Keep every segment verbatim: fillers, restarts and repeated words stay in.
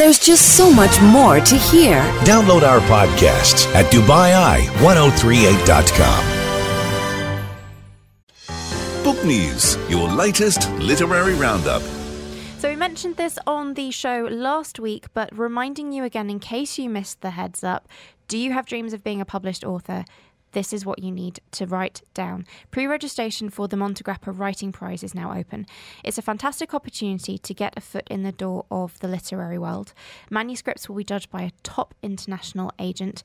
There's just so much more to hear. Download our podcasts at Dubai Eye ten thirty-eight dot com. Book News, your latest literary roundup. So we mentioned this on the show last week, but reminding you again in case you missed the heads up, do you have dreams of being a published author? This is what you need to write down. Pre-registration for the Montegrappa Writing Prize is now open. It's a fantastic opportunity to get a foot in the door of the literary world. Manuscripts will be judged by a top international agent.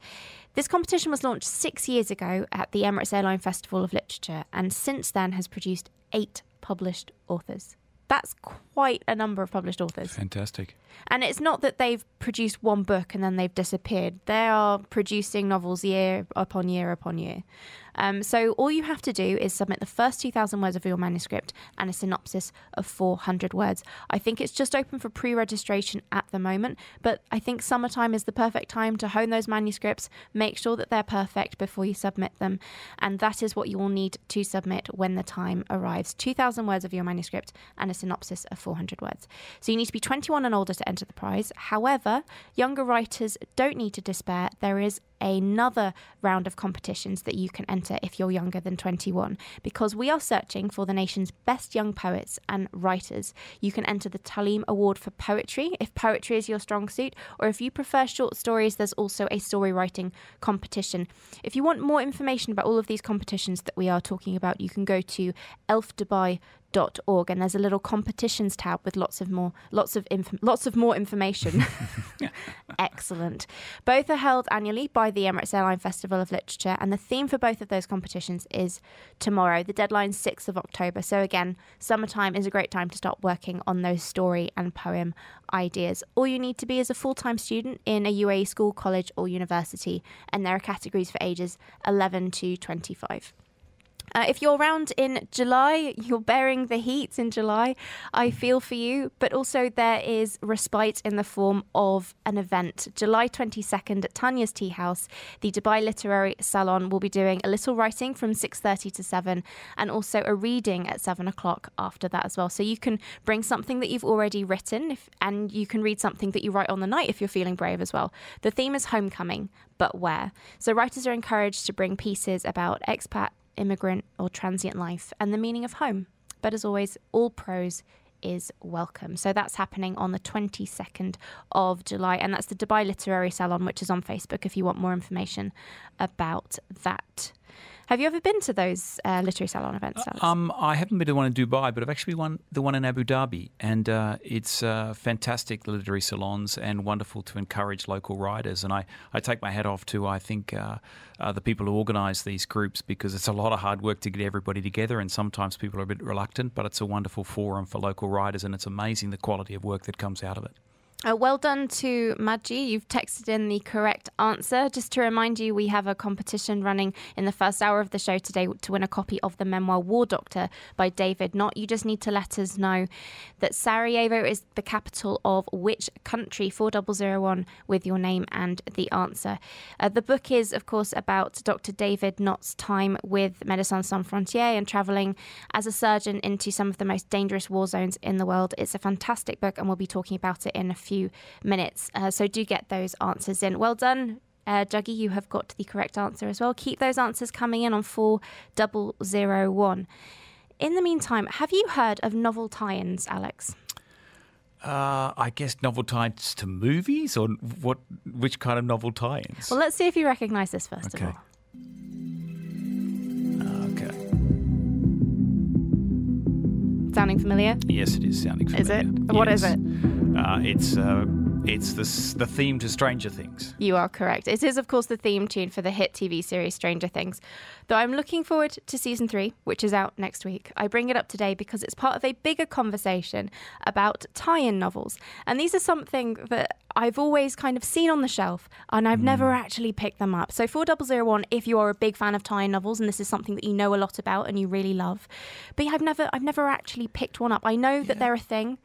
This competition was launched six years ago at the Emirates Airline Festival of Literature, and since then has produced eight published authors. That's quite a number of published authors. Fantastic. And it's not that they've produced one book and then they've disappeared. They are producing novels year upon year upon year. Um, so all you have to do is submit the first two thousand words of your manuscript and a synopsis of four hundred words. I think it's just open for pre-registration at the moment, but I think summertime is the perfect time to hone those manuscripts, make sure that they're perfect before you submit them, and that is what you will need to submit when the time arrives. two thousand words of your manuscript and a synopsis of four hundred words. So you need to be twenty-one and older to enter the prize. However, younger writers don't need to despair. There is another round of competitions that you can enter if you're younger than twenty-one, because we are searching for the nation's best young poets and writers. You can enter the Talim award for poetry if poetry is your strong suit, or if you prefer short stories, there's also a story writing competition. If you want more information about all of these competitions that we are talking about, you can go to elf dubai dot com dot org, and there's a little competitions tab with lots of more lots of inf- lots of more information. Excellent. Both are held annually by the Emirates Airline Festival of Literature, and the theme for both of those competitions is tomorrow. The deadline's sixth of October. So again, summertime is a great time to start working on those story and poem ideas. All you need to be is a full-time student in a U A E school, college or university, and there are categories for ages eleven to twenty-five. Uh, if you're around in July, you're bearing the heat in July, I feel for you. But also there is respite in the form of an event. July twenty-second at Tanya's Tea House, the Dubai Literary Salon will be doing a little writing from six thirty to seven, and also a reading at seven o'clock after that as well. So you can bring something that you've already written, if, and you can read something that you write on the night if you're feeling brave as well. The theme is homecoming, but where? So writers are encouraged to bring pieces about expat, immigrant or transient life and the meaning of home. But as always, all prose is welcome. So that's happening on the twenty-second of July, and that's the Dubai Literary Salon, which is on Facebook if you want more information about that. Have you ever been to those uh, literary salon events? Uh, um, I haven't been to the one in Dubai, but I've actually been one, the one in Abu Dhabi. And uh, it's uh, fantastic, the literary salons, and wonderful to encourage local writers. And I, I take my hat off to, I think, uh, uh, the people who organise these groups, because it's a lot of hard work to get everybody together. And sometimes people are a bit reluctant, but it's a wonderful forum for local writers. And it's amazing the quality of work that comes out of it. Uh, well done to Maji. You've texted in the correct answer. Just to remind you, we have a competition running in the first hour of the show today to win a copy of the memoir War Doctor by David Knott. You just need to let us know that Sarajevo is the capital of which country, four zero zero one, with your name and the answer. Uh, the book is, of course, about Doctor David Knott's time with Médecins Sans Frontières and travelling as a surgeon into some of the most dangerous war zones in the world. It's a fantastic book, and we'll be talking about it in a few minutes. Uh, so do get those answers in. Well done, uh, Juggy. You have got the correct answer as well. Keep those answers coming in on four zero zero one. In the meantime, have you heard of novel tie-ins, Alex? Uh, I guess novel tie-ins to movies, or what? Which kind of novel tie-ins? Well, let's see if you recognise this first okay. of all. Okay. Sounding familiar? Yes, it is sounding familiar. Is it? Yes. What is it? Uh, it's uh, it's the, the theme to Stranger Things. You are correct. It is, of course, the theme tune for the hit T V series Stranger Things. Though I'm looking forward to season three, which is out next week. I bring it up today because it's part of a bigger conversation about tie-in novels. And these are something that I've always kind of seen on the shelf, and I've mm. never actually picked them up. So four zero zero one, if you are a big fan of tie-in novels, and this is something that you know a lot about and you really love. But I've never, I've never actually picked one up. I know yeah. that they're a thing.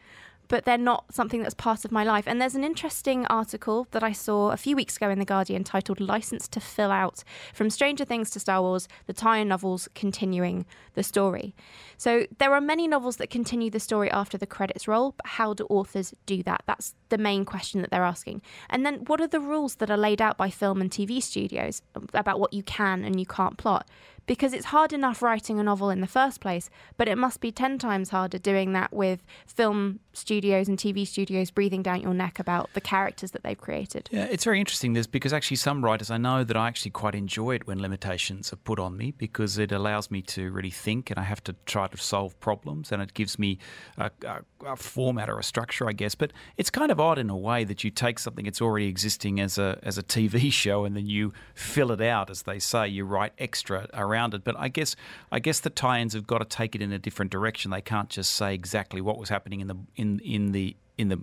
but they're not something that's part of my life. And there's an interesting article that I saw a few weeks ago in The Guardian titled License to Fill Out, From Stranger Things to Star Wars, the Tie-In Novels Continuing the Story. So there are many novels that continue the story after the credits roll, but how do authors do that? That's the main question that they're asking. And then what are the rules that are laid out by film and T V studios about what you can and you can't plot? Because it's hard enough writing a novel in the first place, but it must be ten times harder doing that with film studios and T V studios breathing down your neck about the characters that they've created. Yeah, it's very interesting this, because actually some writers, I know that I actually quite enjoy it when limitations are put on me, because it allows me to really think and I have to try to solve problems, and it gives me a, a, a format or a structure, I guess. But it's kind of odd in a way that you take something that's already existing as a, as a T V show and then you fill it out, as they say, you write extra around it. But I guess I guess the tie-ins have got to take it in a different direction. They can't just say exactly what was happening in the in in the in the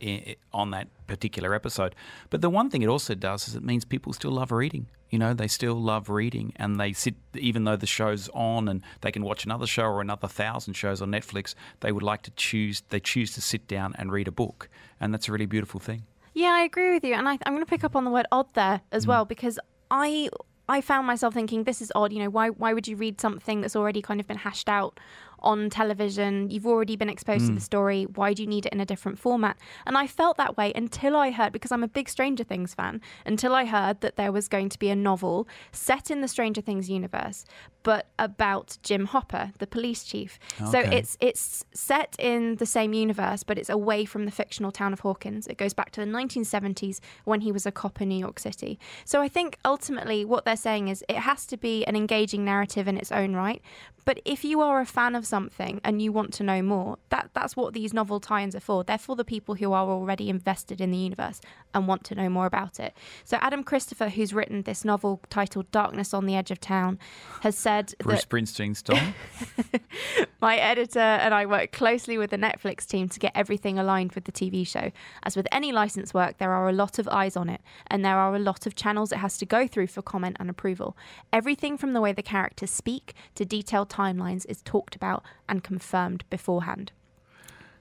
in, on that particular episode. But the one thing it also does is it means people still love reading. You know, they still love reading, and they sit, even though the show's on and they can watch another show or another thousand shows on Netflix, they would like to choose, they choose to sit down and read a book. And that's a really beautiful thing. Yeah, I agree with you. And I, I'm going to pick up on the word odd there as mm. well, because I... I found myself thinking, this is odd, you know, why why would you read something that's already kind of been hashed out on television? You've already been exposed mm. to the story. Why do you need it in a different format? And I felt that way until I heard, because I'm a big Stranger Things fan, until I heard that there was going to be a novel set in the Stranger Things universe, but about Jim Hopper, the police chief. Okay. So it's it's set in the same universe, but it's away from the fictional town of Hawkins. It goes back to the nineteen seventies when he was a cop in New York City. So I think ultimately what they're saying is it has to be an engaging narrative in its own right. But if you are a fan of something and you want to know more, that that's what these novel tie-ins are for. They're for the people who are already invested in the universe and want to know more about it. So Adam Christopher, who's written this novel titled Darkness on the Edge of Town, has said Bruce that... Bruce Springsteen's Tom. My editor and I work closely with the Netflix team to get everything aligned with the T V show. As with any license work, there are a lot of eyes on it, and there are a lot of channels it has to go through for comment and approval. Everything from the way the characters speak to detailed timelines is talked about and confirmed beforehand.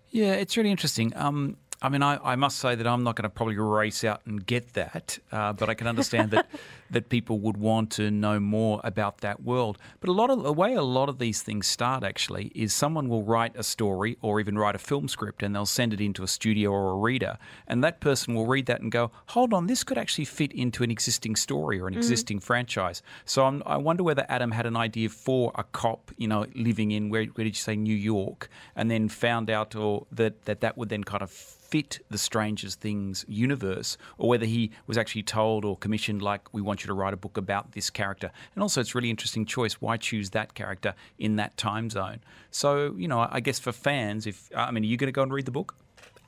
Yeah, it's really interesting. Um, I mean, I, I must say that I'm not going to probably race out and get that, uh, but I can understand that that people would want to know more about that world. But a lot of the way a lot of these things start actually is someone will write a story or even write a film script, and they'll send it into a studio or a reader, and that person will read that and go, "Hold on, this could actually fit into an existing story or an mm. existing franchise." So I'm, I wonder whether Adam had an idea for a cop, you know, living in where, where did you say New York, and then found out or that that, that would then kind of fit the Stranger Things universe, or whether he was actually told or commissioned, like, we want you to write a book about this character. And also it's a really interesting choice. Why choose that character in that time zone? So, you know, I guess for fans, if I mean, are you going to go and read the book?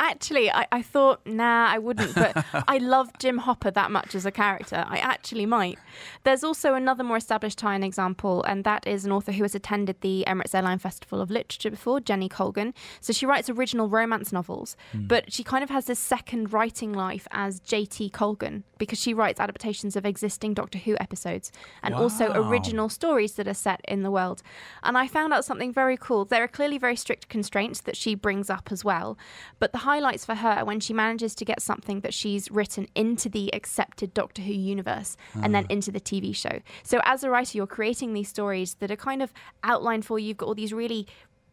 Actually, I, I thought, nah, I wouldn't, but I love Jim Hopper that much as a character. I actually might. There's also another more established tie-in example, and that is an author who has attended the Emirates Airline Festival of Literature before, Jenny Colgan. So she writes original romance novels, mm. but she kind of has this second writing life as J T Colgan, because she writes adaptations of existing Doctor Who episodes and wow. also original stories that are set in the world. And I found out something very cool. There are clearly very strict constraints that she brings up as well, but the highlights for her when she manages to get something that she's written into the accepted Doctor Who universe uh. and then into the T V show. So as a writer, you're creating these stories that are kind of outlined for you. You've got all these really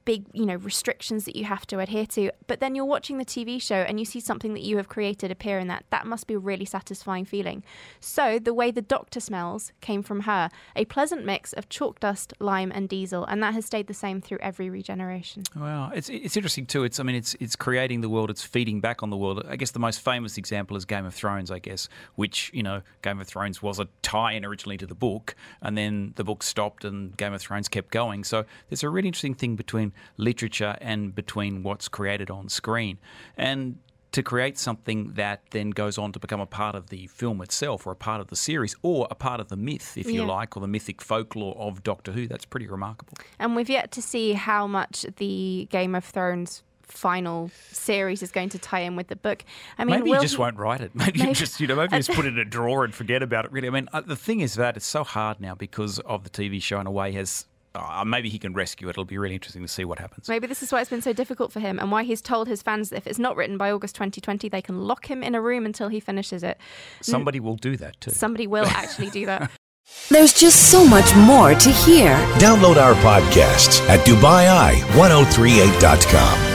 big, you know, restrictions that you have to adhere to, but then you're watching the T V show and you see something that you have created appear in that. That must be a really satisfying feeling. So the way the doctor smells came from her, a pleasant mix of chalk dust, lime and diesel, and that has stayed the same through every regeneration. Wow, it's it's interesting too. It's I mean, it's it's creating the world, it's feeding back on the world. I guess the most famous example is Game of Thrones, I guess, which, you know, Game of Thrones was a tie-in originally to the book, and then the book stopped and Game of Thrones kept going. So there's a really interesting thing between literature and between what's created on screen, and to create something that then goes on to become a part of the film itself or a part of the series or a part of the myth, if you yeah. like, or the mythic folklore of Doctor Who. That's pretty remarkable. And we've yet to see how much the Game of Thrones final series is going to tie in with the book. I mean, maybe you just he... won't write it. Maybe, maybe you just, you know, maybe you just put it in a drawer and forget about it, really. I mean, the thing is that it's so hard now because of the T V show in a way has... oh, maybe he can rescue it. It'll be really interesting to see what happens. Maybe this is why it's been so difficult for him and why he's told his fans that if it's not written by August twenty twenty, they can lock him in a room until he finishes it. Somebody N- will do that too. Somebody will actually do that. There's just so much more to hear. Download our podcasts at Dubai Eye ten thirty-eight dot com.